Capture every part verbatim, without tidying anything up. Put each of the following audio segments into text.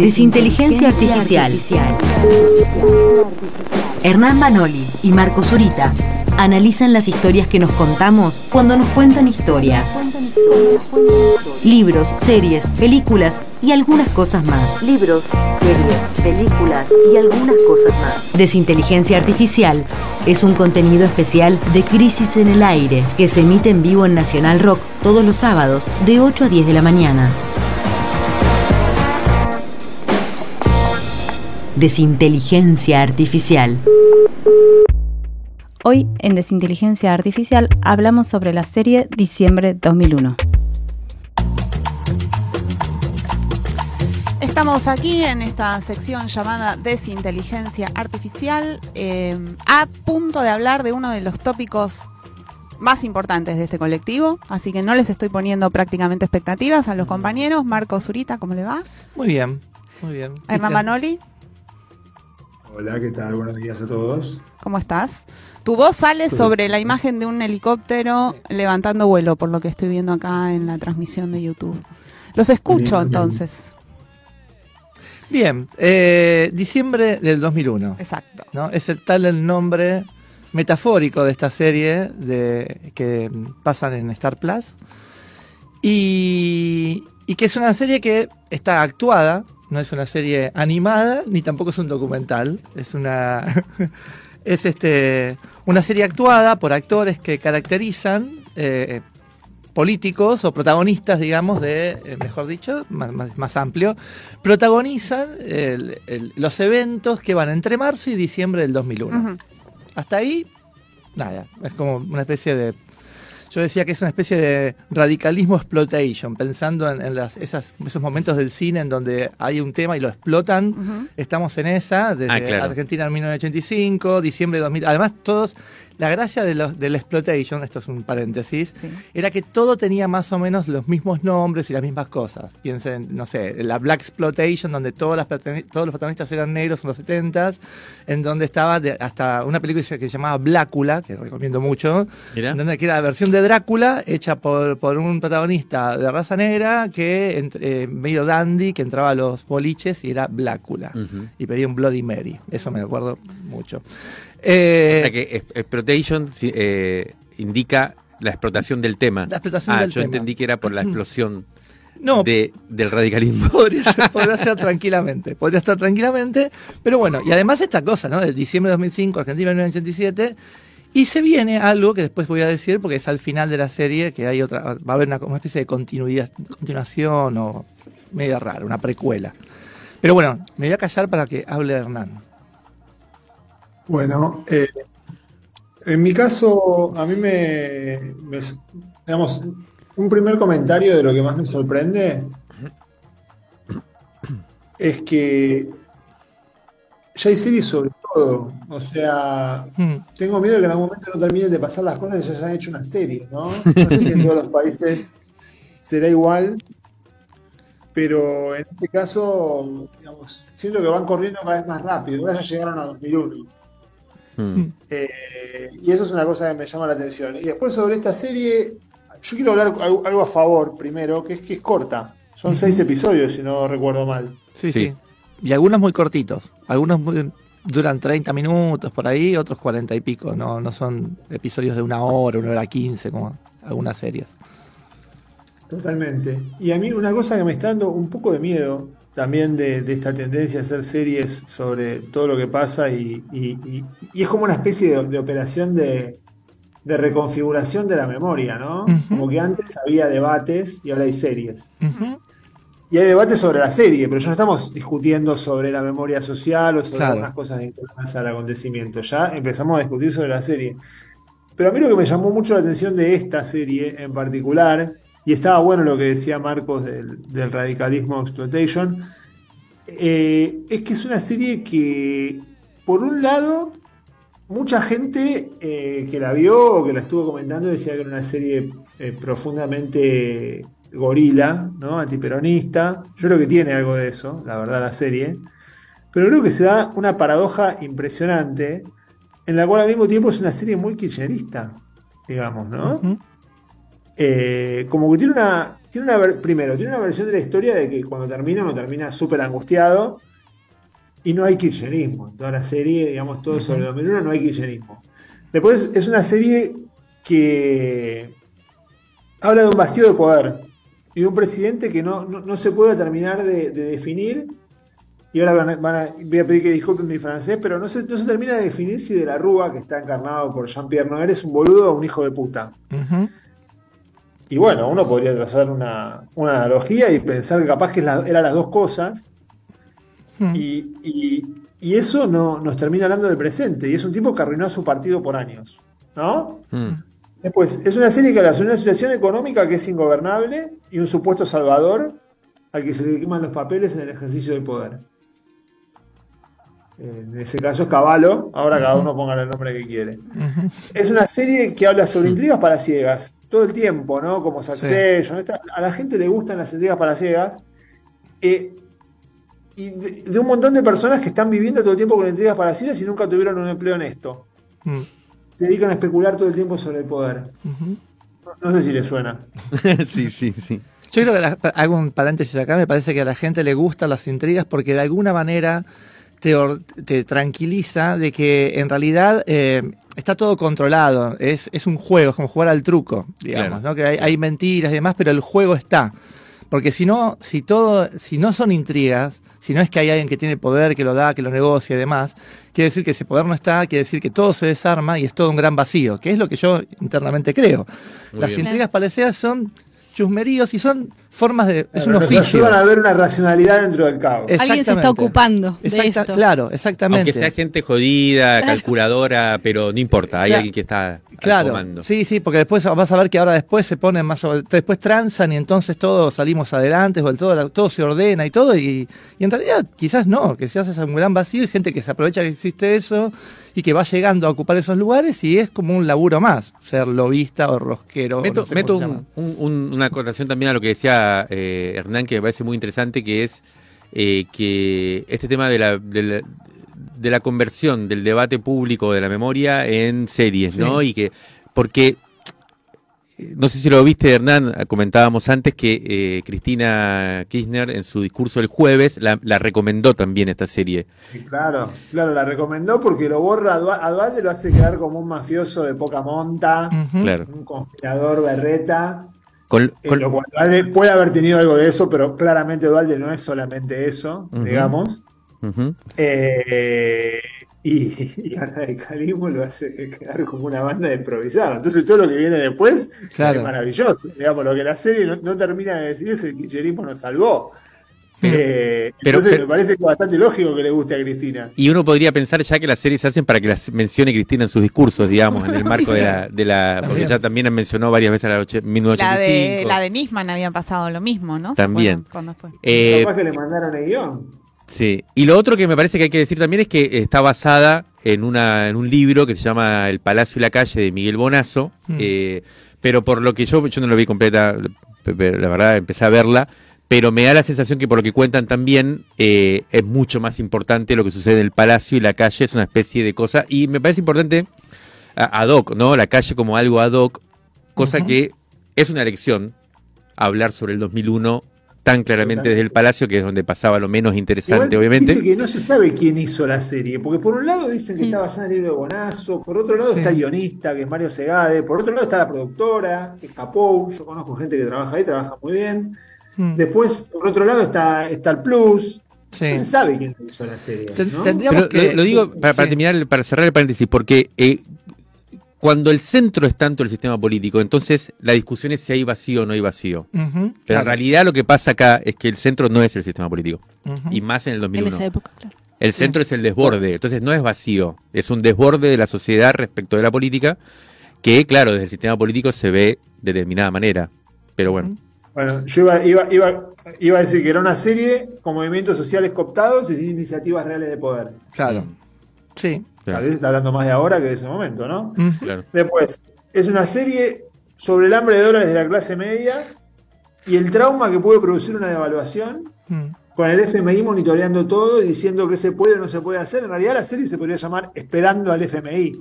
Desinteligencia artificial. Hernán Vanoli y Marcos Zurita analizan las historias que nos contamos cuando nos cuentan historias. Libros, series, películas y algunas cosas más. Libros, series, películas y algunas cosas más. Desinteligencia artificial es un contenido especial de Crisis en el aire que se emite en vivo en Nacional Rock todos los sábados de ocho a diez de la mañana. Desinteligencia artificial. Hoy en Desinteligencia Artificial hablamos sobre la serie Diciembre dos mil uno. Estamos aquí en esta sección llamada Desinteligencia Artificial, eh, a punto de hablar de uno de los tópicos más importantes de este colectivo, así que no les estoy poniendo prácticamente expectativas a los compañeros. Marcos Zurita, ¿cómo le va? Muy bien, muy bien. Hernán Vanoli. Hola, ¿qué tal? Buenos días a todos. ¿Cómo estás? Tu voz sale sobre la imagen de un helicóptero levantando vuelo, por lo que estoy viendo acá en la transmisión de YouTube. Los escucho, bien, entonces. Bien, eh, diciembre del dos mil uno. Exacto. ¿No? Es el, tal el nombre metafórico de esta serie de, que pasan en Star Plus. Y, y que es una serie que está actuada. No es una serie animada, ni tampoco es un documental. Es una es este una serie actuada por actores que caracterizan eh, políticos o protagonistas, digamos, de, eh, mejor dicho, más, más, más amplio, protagonizan el, el, los eventos que van entre marzo y diciembre del dos mil uno. Uh-huh. Hasta ahí, nada, es como una especie de... Yo decía que es una especie de radicalismo exploitation, pensando en, en las, esas, esos momentos del cine en donde hay un tema y lo explotan. Uh-huh. Estamos en esa, desde ah, claro. Argentina en mil novecientos ochenta y cinco, diciembre de dos mil. Además, todos, la gracia de los, del exploitation, esto es un paréntesis, sí, era que todo tenía más o menos los mismos nombres y las mismas cosas. Piensen, no sé, la Black Exploitation, donde todas las, todos los protagonistas eran negros en los setentas, en donde estaba de, hasta una película que se llamaba Blácula, que recomiendo mucho, ¿Mira? donde era la versión de Drácula, hecha por, por un protagonista de raza negra, que entre, eh, medio dandy, que entraba a los boliches y era Blácula. Uh-huh. Y pedía un Bloody Mary. Eso me acuerdo mucho. Eh, o sea que exploitation eh, indica la explotación del tema. La explotación ah, del yo tema. Entendí que era por la explosión no, de, del radicalismo. Podría ser, podría ser tranquilamente. Podría estar tranquilamente. Pero bueno, y además esta cosa, ¿no? Del diciembre de dos mil cinco, Argentina en mil novecientos ochenta y siete... Y se viene algo que después voy a decir, porque es al final de la serie que hay otra, va a haber una, una especie de continuidad, continuación o medio rara, una precuela. Pero bueno, me voy a callar para que hable Hernán. Bueno, eh, en mi caso, a mí me, me, digamos, un primer comentario de lo que más me sorprende es que ya hay series sobre todo, o sea, mm. tengo miedo de que en algún momento no terminen de pasar las cosas y ya hayan hecho una serie, ¿no? No sé si en todos los países será igual, pero en este caso, digamos, siento que van corriendo cada vez más rápido, ahora ya llegaron a dos mil uno. Mm. Eh, y eso es una cosa que me llama la atención. Y después sobre esta serie, yo quiero hablar algo a favor primero, que es que es corta, son mm. seis episodios si no recuerdo mal. Sí, sí. sí. Y algunos muy cortitos, algunos muy, duran treinta minutos por ahí, otros cuarenta y pico, no, no son episodios de una hora, una hora quince, como algunas series. Totalmente. Y a mí una cosa que me está dando un poco de miedo también de, de esta tendencia a hacer series sobre todo lo que pasa y, y, y, y es como una especie de, de operación de, de reconfiguración de la memoria, ¿no? Uh-huh. Como que antes había debates y ahora hay series. Uh-huh. Y hay debate sobre la serie, pero ya no estamos discutiendo sobre la memoria social o sobre claro. algunas cosas vinculadas al acontecimiento. Ya empezamos a discutir sobre la serie. Pero a mí lo que me llamó mucho la atención de esta serie en particular, y estaba bueno lo que decía Marcos del, del radicalismo exploitation, eh, es que es una serie que, por un lado, mucha gente eh, que la vio o que la estuvo comentando decía que era una serie eh, profundamente... gorila, ¿no? Antiperonista. Yo creo que tiene algo de eso, la verdad, la serie. Pero creo que se da una paradoja impresionante en la cual al mismo tiempo es una serie muy kirchnerista, digamos, ¿no? Uh-huh. Eh, como que tiene una, tiene una, primero, tiene una versión de la historia de que cuando termina, no termina súper angustiado y no hay kirchnerismo. En toda la serie, digamos, todo uh-huh. sobre dos mil uno, no hay kirchnerismo. Después es una serie que habla de un vacío de poder y de un presidente que no, no, no se puede terminar de, de definir. Y ahora van a, van a, voy a pedir que disculpen mi francés, pero no se, no se termina de definir si De la Rúa, que está encarnado por Jean-Pierre Noé, es un boludo o un hijo de puta. Uh-huh. Y bueno, uno podría trazar una, una analogía y pensar que capaz que la, eran las dos cosas. Uh-huh. Y, y, y eso no, nos termina hablando del presente. Y es un tipo que arruinó a su partido por años, ¿no? Uh-huh. Después, es una serie que habla de una situación económica que es ingobernable y un supuesto salvador al que se le queman los papeles en el ejercicio del poder. En ese caso es Caballo, ahora cada uno ponga el nombre que quiere. Uh-huh. Es una serie que habla sobre intrigas para ciegas, todo el tiempo, ¿no? Como Succession, sí. A la gente le gustan las intrigas para ciegas, eh, y de, de un montón de personas que están viviendo todo el tiempo con intrigas para ciegas y nunca tuvieron un empleo honesto. Uh-huh. Se dedican a especular todo el tiempo sobre el poder. Uh-huh. No, no sé si les suena. Sí, sí, sí. Yo creo que la, hago un paréntesis acá, me parece que a la gente le gustan las intrigas porque de alguna manera... Te, or, te tranquiliza de que en realidad eh, está todo controlado, es, es un juego, es como jugar al truco, digamos, claro, ¿no? Que hay, hay mentiras y demás, pero el juego está. Porque si no, si todo, si no son intrigas, si no es que hay alguien que tiene poder, que lo da, que lo negocia y demás, quiere decir que ese poder no está, quiere decir que todo se desarma y es todo un gran vacío, que es lo que yo internamente creo. Muy Las bien. Intrigas palaceas son chusmeríos y son formas de... Claro, es un oficio. Nos ayudan a ver una racionalidad dentro del caos. Alguien se está ocupando de Exacta, esto. Claro, exactamente. Aunque sea gente jodida, calculadora, pero no importa, hay claro. alguien que está claro. tomando. Sí, sí, porque después vas a ver que ahora después se ponen más... Después transan y entonces todos salimos adelante, o el todo, todo se ordena y todo, y, y en realidad quizás no, que se hace un gran vacío y gente que se aprovecha que existe eso y que va llegando a ocupar esos lugares y es como un laburo más, ser lobista o rosquero. Meto, no sé meto un, un, un, una correlación también a lo que decía eh, Hernán, que me parece muy interesante, que es eh, que este tema de la, de la de la conversión del debate público de la memoria en series, sí. ¿no? Y que porque no sé si lo viste, Hernán, comentábamos antes que eh, Cristina Kirchner en su discurso el jueves la, la recomendó también esta serie. Claro, claro, la recomendó porque lo borra a Duarte, lo hace quedar como un mafioso de poca monta, uh-huh. claro. un conspirador berreta. Con, con... Lo cual, Dualde puede haber tenido algo de eso, pero claramente Dualde no es solamente eso, uh-huh. digamos. Uh-huh. Eh, y, y el radicalismo lo hace quedar como una banda de improvisado. Entonces todo lo que viene después claro. es maravilloso. Digamos, lo que la serie no, no termina de decir es el kirchnerismo nos salvó. Eh, pero, entonces pero, me parece bastante lógico que le guste a Cristina. Y uno podría pensar ya que las series se hacen para que las mencione Cristina en sus discursos, digamos, en el marco de la... De la porque ya también mencionó varias veces a la mil novecientos ochenta y cinco. La de, de Nisman habían pasado lo mismo, ¿no? También. Capaz eh, que le mandaron el guión. Sí. Y lo otro que me parece que hay que decir también es que está basada en, una, en un libro que se llama El Palacio y la Calle, de Miguel Bonasso. Mm. Eh, pero por lo que yo... Yo no lo vi completa, la verdad, empecé a verla. Pero me da la sensación que por lo que cuentan también eh, es mucho más importante lo que sucede en el palacio y la calle, es una especie de cosa. Y me parece importante ad hoc, ¿no? La calle como algo ad hoc, cosa uh-huh. que es una elección hablar sobre el dos mil uno tan claramente desde el palacio, que es donde pasaba lo menos interesante, igual, obviamente. Dice que no se sabe quién hizo la serie, porque por un lado dicen que mm. está basada en el libro de Bonasso, por otro lado sí. está el guionista, que es Mario Segade, por otro lado está la productora, que es Capou, yo conozco gente que trabaja ahí, trabaja muy bien. Después, por otro lado, está Star Plus. Sí. No se sabe quién hizo la serie, ¿no? Pero que, lo digo para, para sí. terminar, para cerrar el paréntesis, porque eh, cuando el centro es tanto el sistema político, entonces la discusión es si hay vacío o no hay vacío. Uh-huh, Pero claro. en realidad lo que pasa acá es que el centro no es el sistema político. Uh-huh. Y más en el dos mil uno. En esa época, claro. El centro sí. es el desborde. Entonces no es vacío. Es un desborde de la sociedad respecto de la política que, claro, desde el sistema político se ve de determinada manera. Pero bueno. Uh-huh. Bueno, yo iba, iba, iba, iba a decir que era una serie con movimientos sociales cooptados y sin iniciativas reales de poder. Claro. Sí. Claro. Está hablando más de ahora que de ese momento, ¿no? Mm. Claro. Después, es una serie sobre el hambre de dólares de la clase media y el trauma que puede producir una devaluación, mm. con el F M I monitoreando todo y diciendo qué se puede o no se puede hacer. En realidad la serie se podría llamar Esperando al F M I.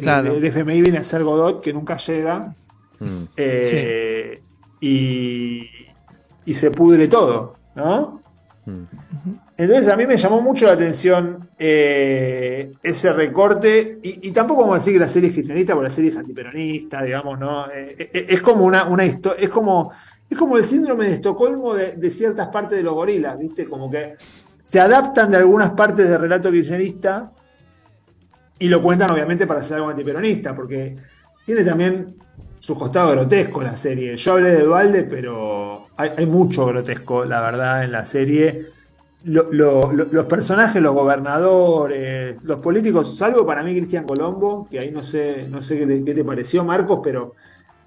Claro. El, el F M I viene a ser Godot, que nunca llega. Mm. Eh, sí. y, y se pudre todo, ¿no? Mm. Entonces a mí me llamó mucho la atención eh, ese recorte, y, y tampoco vamos a decir que la serie es kirchnerista, porque la serie es antiperonista, digamos, ¿no? Eh, eh, es como una, una historia, es como, es como el síndrome de Estocolmo de, de ciertas partes de los gorilas, ¿viste? Como que se adaptan de algunas partes del relato kirchnerista y lo cuentan obviamente para hacer algo antiperonista, porque tiene también su costado grotesco la serie. Yo hablé de Duhalde, pero hay, hay mucho grotesco, la verdad, en la serie. Lo, lo, lo, los personajes, los gobernadores, los políticos, salvo para mí Cristian Colombo, que ahí no sé, no sé qué, le, qué te pareció, Marcos, pero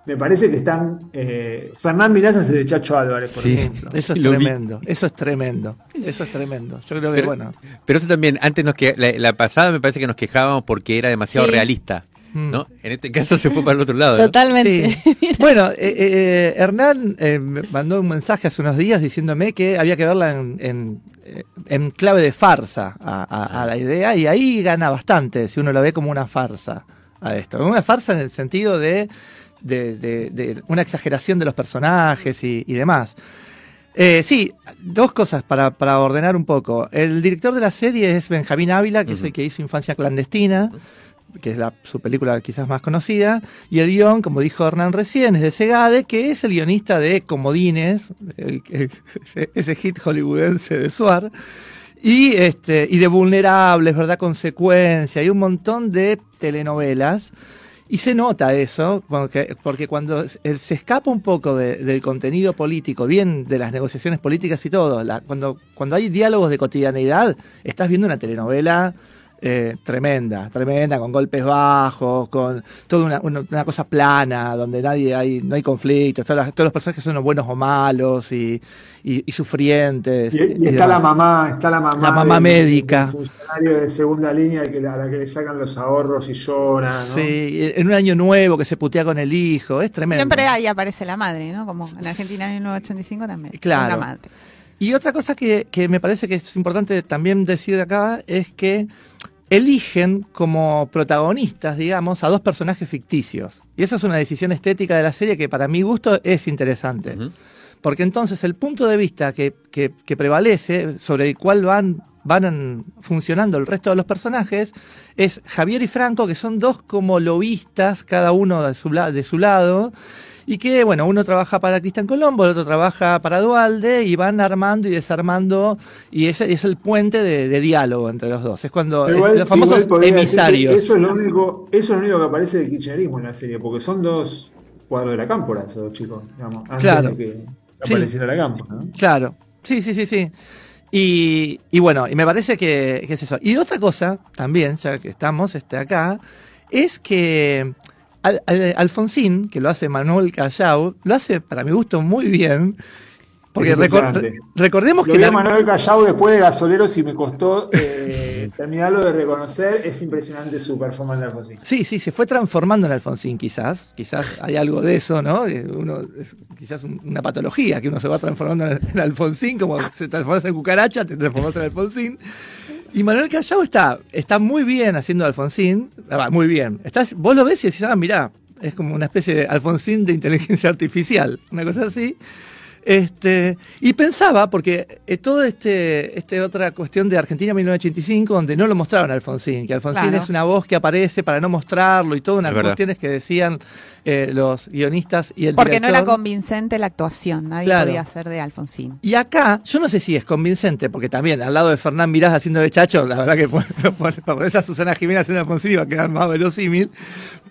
me parece que están... Eh, Fernán Minás hace de Chacho Álvarez, por sí, ejemplo. Eso es tremendo, eso es tremendo, eso es tremendo. Yo creo que, pero, bueno... Pero eso también, antes nos que la, la pasada me parece que nos quejábamos porque era demasiado sí. realista, ¿no? En este caso se fue para el otro lado. Totalmente. ¿No? Sí. Bueno, eh, eh, Hernán eh, mandó un mensaje hace unos días diciéndome que había que verla en, en, en clave de farsa a, a, a la idea, y ahí gana bastante si uno lo ve como una farsa a esto. Una farsa en el sentido de, de, de, de una exageración de los personajes y, y demás. Eh, sí, dos cosas para, para ordenar un poco. El director de la serie es Benjamín Ávila, que uh-huh. es el que hizo Infancia Clandestina, que es la, su película quizás más conocida, y el guión, como dijo Hernán recién, es de Segade, que es el guionista de Comodines, el, el, ese hit hollywoodense de Suar, y, este, y de Vulnerables, ¿verdad? Consecuencia, y un montón de telenovelas, y se nota eso, porque, porque cuando se escapa un poco de, del contenido político, bien de las negociaciones políticas y todo, la, cuando, cuando hay diálogos de cotidianeidad, estás viendo una telenovela Eh, tremenda, tremenda, con golpes bajos, con toda una, una, una cosa plana, donde nadie hay, no hay conflictos, todos los, todos los personajes son buenos o malos y, y, y sufrientes. Y, y, y está demás. la mamá, está la mamá. La mamá de, médica. El funcionario de segunda línea que, a la que le sacan los ahorros y llora, ¿no? Sí, en un año nuevo que se putea con el hijo, es tremendo. Siempre ahí aparece la madre, ¿no? Como en Argentina en mil novecientos ochenta y cinco también. Claro. Con la madre. Y otra cosa que, que me parece que es importante también decir acá es que eligen como protagonistas, digamos, a dos personajes ficticios. Y esa es una decisión estética de la serie que para mi gusto es interesante. Uh-huh. Porque entonces el punto de vista que, que, que prevalece, sobre el cual van, van funcionando el resto de los personajes, es Javier y Franco, que son dos como lobistas, cada uno de su, de su lado. Y que, bueno, uno trabaja para Cristian Colombo, el otro trabaja para Duhalde, y van armando y desarmando, y ese es el puente de, de diálogo entre los dos. Es cuando igual, es, los famosos emisarios. Eso es lo único, eso es lo único que aparece de kirchnerismo en la serie, porque son dos cuadros de la cámpora, esos dos chicos, digamos, antes claro. de que apareciera sí. la cámpora, ¿no? Claro, sí, sí, sí, sí. Y, y bueno, y me parece que, que es eso. Y otra cosa, también, ya que estamos este, acá, es que Al, al, Alfonsín, que lo hace Manuel Callao, lo hace para mi gusto muy bien, porque recor- recordemos lo que... Lo la... Manuel Callao después de Gasoleros y me costó eh, terminarlo de reconocer, es impresionante su performance de Alfonsín. Sí, sí, se fue transformando en Alfonsín quizás, quizás hay algo de eso, ¿no? Uno, es quizás una patología, que uno se va transformando en Alfonsín, como se transformas en cucaracha, te transformas en Alfonsín. Y Manuel Callao está, está muy bien haciendo Alfonsín, muy bien. Estás, vos lo ves y decís, ah, mirá, es como una especie de Alfonsín de inteligencia artificial, una cosa así. Este, y pensaba, porque eh, todo este, este otra cuestión de Argentina mil novecientos ochenta y cinco, donde no lo mostraron a Alfonsín, que Alfonsín claro. es una voz que aparece para no mostrarlo y todas unas cuestiones que decían eh, los guionistas y el porque director. Porque no era convincente la actuación, nadie claro. podía hacer de Alfonsín. Y acá, yo no sé si es convincente, porque también al lado de Fernán Mirás haciendo de Chacho, la verdad que por esa Susana Jiménez haciendo Alfonsín iba a quedar más verosímil,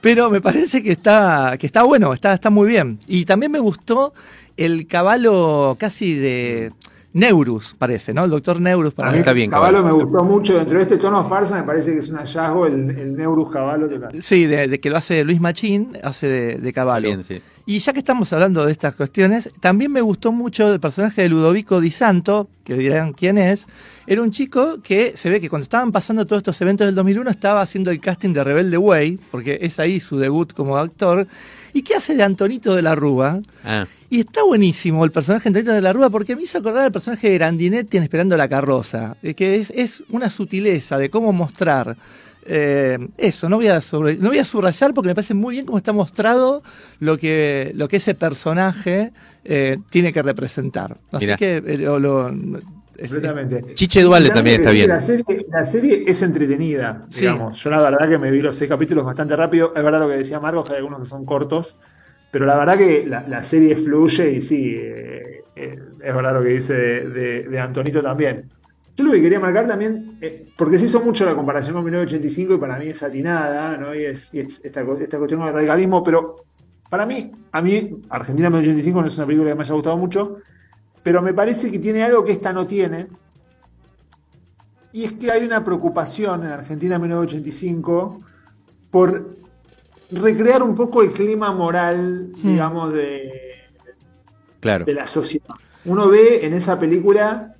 pero me parece que está, que está bueno, está, está muy bien. Y también me gustó el caballo casi de Neurus, parece, ¿no? El doctor Neurus. Para mí está bien. Caballo me gustó mucho. Dentro de este tono farsa me parece que es un hallazgo el, el Neurus Caballo. Que... Sí, de, de que lo hace Luis Machín, hace de, de Caballo. Bien, sí. Y ya que estamos hablando de estas cuestiones, también me gustó mucho el personaje de Ludovico Di Santo, que dirán quién es. Era un chico que se ve que cuando estaban pasando todos estos eventos del dos mil uno estaba haciendo el casting de Rebelde Way, porque es ahí su debut como actor, y que hace de Antonito de la Rúa. Ah. Y está buenísimo el personaje de Antonito de la Rúa porque me hizo acordar al personaje de Grandinetti en Esperando la Carroza, que es, es una sutileza de cómo mostrar Eh, eso, no voy, a sobre, no voy a subrayar porque me parece muy bien cómo está mostrado lo que, lo que ese personaje eh, tiene que representar. Así Mirá. que eh, lo... lo es, es, Chiche Duale también está bien. La serie, la serie es entretenida, sí. digamos. Yo la verdad que me vi los seis capítulos bastante rápido. Es verdad lo que decía Marcos, que hay algunos que son cortos, pero la verdad que la, la serie fluye y sí, eh, eh, es verdad lo que dice de, de, de Antonito también. Yo lo que quería marcar también, eh, porque se hizo mucho la comparación con mil novecientos ochenta y cinco y para mí es atinada, ¿no? Y es, y es esta, esta cuestión del radicalismo, pero para mí, a mí, Argentina en mil novecientos ochenta y cinco no es una película que me haya gustado mucho, pero me parece que tiene algo que esta no tiene, y es que hay una preocupación en Argentina en mil novecientos ochenta y cinco por recrear un poco el clima moral, hmm. digamos, de, claro. de la sociedad. Uno ve en esa película...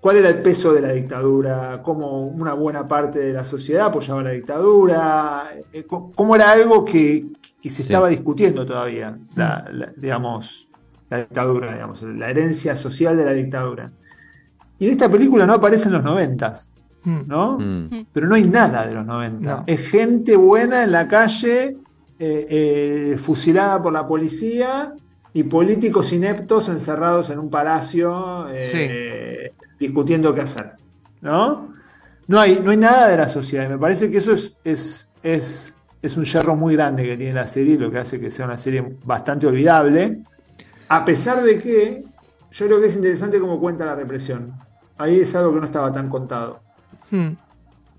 ¿Cuál era el peso de la dictadura? ¿Cómo una buena parte de la sociedad apoyaba la dictadura? ¿Cómo era algo que, que se estaba sí. discutiendo todavía? La, la, digamos, la dictadura, digamos, la herencia social de la dictadura. Y en esta película no aparecen los noventas, ¿no? Mm. Pero no hay nada de los noventa. No. Es gente buena en la calle, eh, eh, fusilada por la policía, y políticos ineptos encerrados en un palacio... Eh, sí. discutiendo qué hacer, ¿no? No hay, no hay nada de la sociedad, y me parece que eso es, es, es, es un yerro muy grande que tiene la serie, lo que hace que sea una serie bastante olvidable, a pesar de que yo creo que es interesante cómo cuenta la represión. Ahí es algo que no estaba tan contado. Hmm.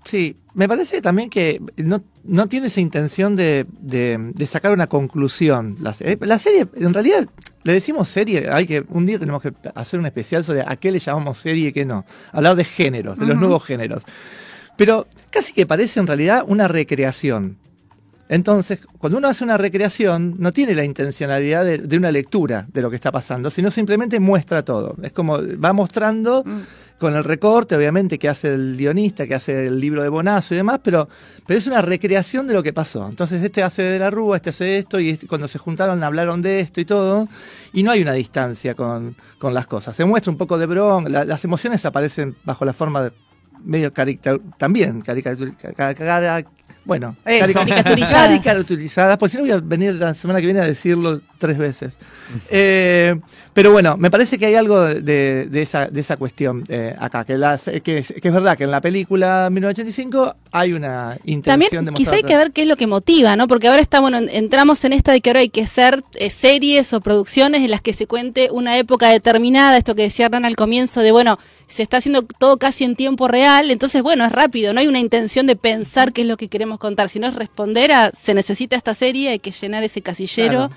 Sí, me parece también que no, no tiene esa intención de, de, de sacar una conclusión. La, la serie, en realidad, le decimos serie, hay que un día tenemos que hacer un especial sobre a qué le llamamos serie y qué no. Hablar de géneros, de uh-huh. los nuevos géneros. Pero casi que parece en realidad una recreación. Entonces, cuando uno hace una recreación, no tiene la intencionalidad de, de una lectura de lo que está pasando, sino simplemente muestra todo. Es como va mostrando mm. con el recorte, obviamente, que hace el guionista, que hace el libro de Bonasso y demás, pero, pero es una recreación de lo que pasó. Entonces, este hace de la Rúa, este hace esto, y este, cuando se juntaron hablaron de esto y todo, y no hay una distancia con, con las cosas. Se muestra un poco de bronca, la, las emociones aparecen bajo la forma de medio caricatur... también caricatur... caricatur... Bueno, eso. caricaturizadas. caricaturizadas, pues si no voy a venir la semana que viene a decirlo tres veces. Eh, pero bueno, me parece que hay algo de, de, esa, de esa cuestión eh, acá, que, las, que, es, que es verdad que en la película mil novecientos ochenta y cinco hay una intención también, de mostrar... Quizá hay que ver qué es lo que motiva, ¿no? Porque ahora está, bueno, entramos en esta de que ahora hay que hacer eh, series o producciones en las que se cuente una época determinada, esto que decía Hernán al comienzo de, bueno, se está haciendo todo casi en tiempo real, entonces, bueno, es rápido, no hay una intención de pensar qué es lo que queremos contar, sino es responder a se necesita esta serie, hay que llenar ese casillero. Claro.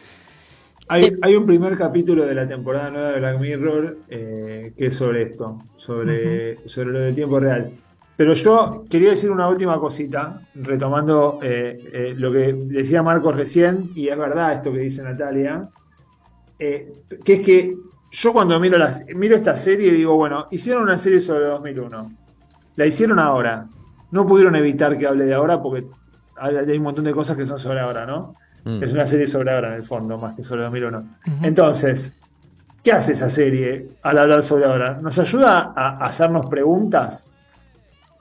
Hay, eh, hay un primer capítulo de la temporada nueva de Black Mirror eh, que es sobre esto, sobre, uh-huh. sobre lo del tiempo real. Pero yo quería decir una última cosita, retomando eh, eh, lo que decía Marcos recién, y es verdad esto que dice Natalia, eh, que es que yo cuando miro, las, miro esta serie digo, bueno, hicieron una serie sobre dos mil uno, la hicieron ahora. No pudieron evitar que hable de ahora porque hay un montón de cosas que son sobre ahora, ¿no? Mm. Es una serie sobre ahora en el fondo, más que sobre dos mil uno. Uh-huh. Entonces, ¿qué hace esa serie al hablar sobre ahora? ¿Nos ayuda a hacernos preguntas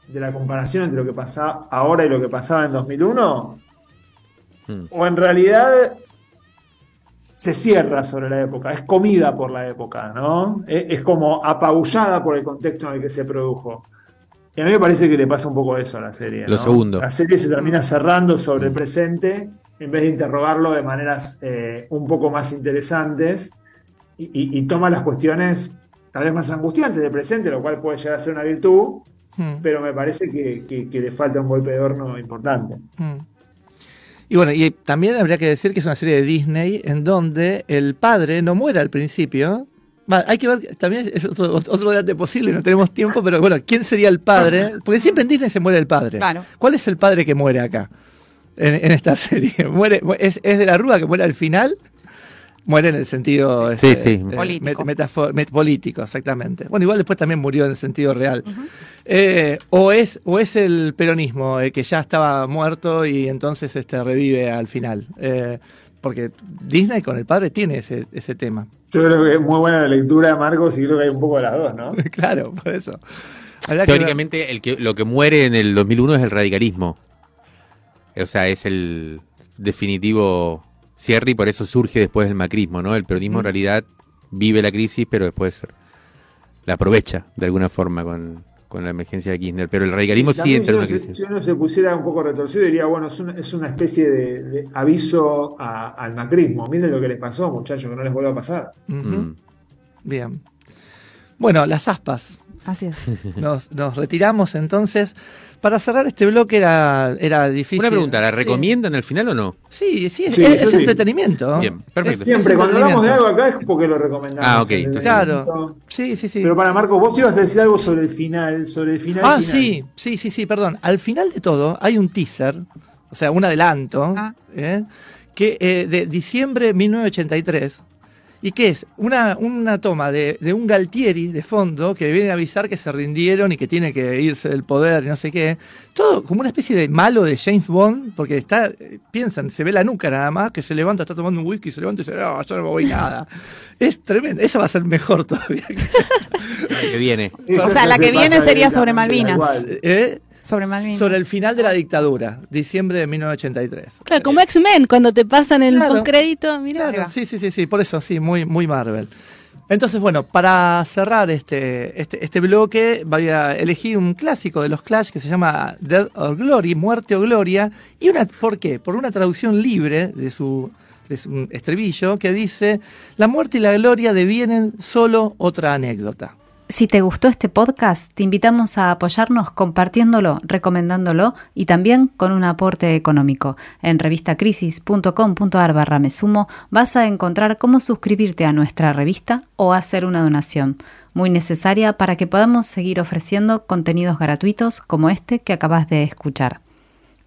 de la comparación entre lo que pasa ahora y lo que pasaba en dos mil uno? Mm. ¿O en realidad se cierra sobre la época? Es comida por la época, ¿no? Es como apabullada por el contexto en el que se produjo. Y a mí me parece que le pasa un poco eso a la serie, ¿no? Lo segundo. La serie se termina cerrando sobre el presente en vez de interrogarlo de maneras eh, un poco más interesantes y, y, y toma las cuestiones tal vez más angustiantes del presente, lo cual puede llegar a ser una virtud, mm. pero me parece que, que, que le falta un golpe de horno importante. Mm. Y bueno, y también habría que decir que es una serie de Disney en donde el padre no muere al principio. Vale, hay que ver, también es otro, otro debate posible, no tenemos tiempo, pero bueno, ¿quién sería el padre? Porque siempre en Disney se muere el padre. Claro. ¿Cuál es el padre que muere acá? En, en esta serie. ¿Muere, es, ¿Es de la Rúa que muere al final? Muere en el sentido sí, este, sí. Eh, político. Metafor, met, político, exactamente. Bueno, igual después también murió en el sentido real. Uh-huh. Eh, o, es, o es el peronismo, eh, que ya estaba muerto y entonces este, revive al final. Eh, porque Disney con el padre tiene ese, ese tema. Yo creo que es muy buena la lectura, Marcos, y creo que hay un poco de las dos, ¿no? Claro, por eso. Teóricamente, que... El que, lo que muere en el dos mil uno es el radicalismo. O sea, es el definitivo cierre y por eso surge después el macrismo, ¿no? El peronismo mm. en realidad vive la crisis, pero después la aprovecha de alguna forma con, con la emergencia de Kirchner. Pero el radicalismo sí entra en una crisis. Si uno se pusiera un poco retorcido, diría, bueno, es una, es una especie de, de aviso a, al macrismo. Miren lo que les pasó, muchachos, que no les vuelva a pasar. Mm-hmm. Bien. Bueno, las aspas. Así es. Nos, nos retiramos entonces. Para cerrar este bloque era, era difícil. Una pregunta, ¿la sí. recomiendan al final o no? Sí, sí, es, sí, es, es sí. entretenimiento. Bien, perfecto. Es, Siempre, es cuando hablamos de algo acá es porque lo recomendamos. Ah, ok. Entonces, claro. Sí, sí, sí. Pero para Marco, vos ibas a decir algo sobre el final, sobre el final. Ah, final. sí, sí, sí, sí, perdón. Al final de todo hay un teaser, o sea, un adelanto, ah. ¿eh? que eh, de diciembre de mil novecientos ochenta y tres... ¿Y qué es? Una, una toma de, de un Galtieri de fondo que viene a avisar que se rindieron y que tiene que irse del poder y no sé qué. Todo como una especie de malo de James Bond, porque está, piensan, se ve la nuca nada más, que se levanta, está tomando un whisky, se levanta y dice, no, yo no me voy nada. Es tremendo. Esa va a ser mejor todavía. La que viene. O sea, la que viene sería sobre Malvinas. ¿Eh? Sobre, sobre el final de la dictadura, diciembre de mil novecientos ochenta y tres. Claro, como X-Men, cuando te pasan el claro, postcrédito, mirá. Claro, sí, sí, sí, sí, por eso, sí, muy, muy Marvel. Entonces, bueno, para cerrar este, este, este bloque, voy a elegir un clásico de los Clash que se llama Dead or Glory, Muerte o Gloria. Y una, ¿por qué? Por una traducción libre de su, de su estribillo que dice: la muerte y la gloria devienen solo otra anécdota. Si te gustó este podcast, te invitamos a apoyarnos compartiéndolo, recomendándolo y también con un aporte económico. En revistacrisis punto com punto ar barra me sumo vas a encontrar cómo suscribirte a nuestra revista o hacer una donación, muy necesaria para que podamos seguir ofreciendo contenidos gratuitos como este que acabas de escuchar.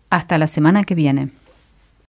Hasta la semana que viene.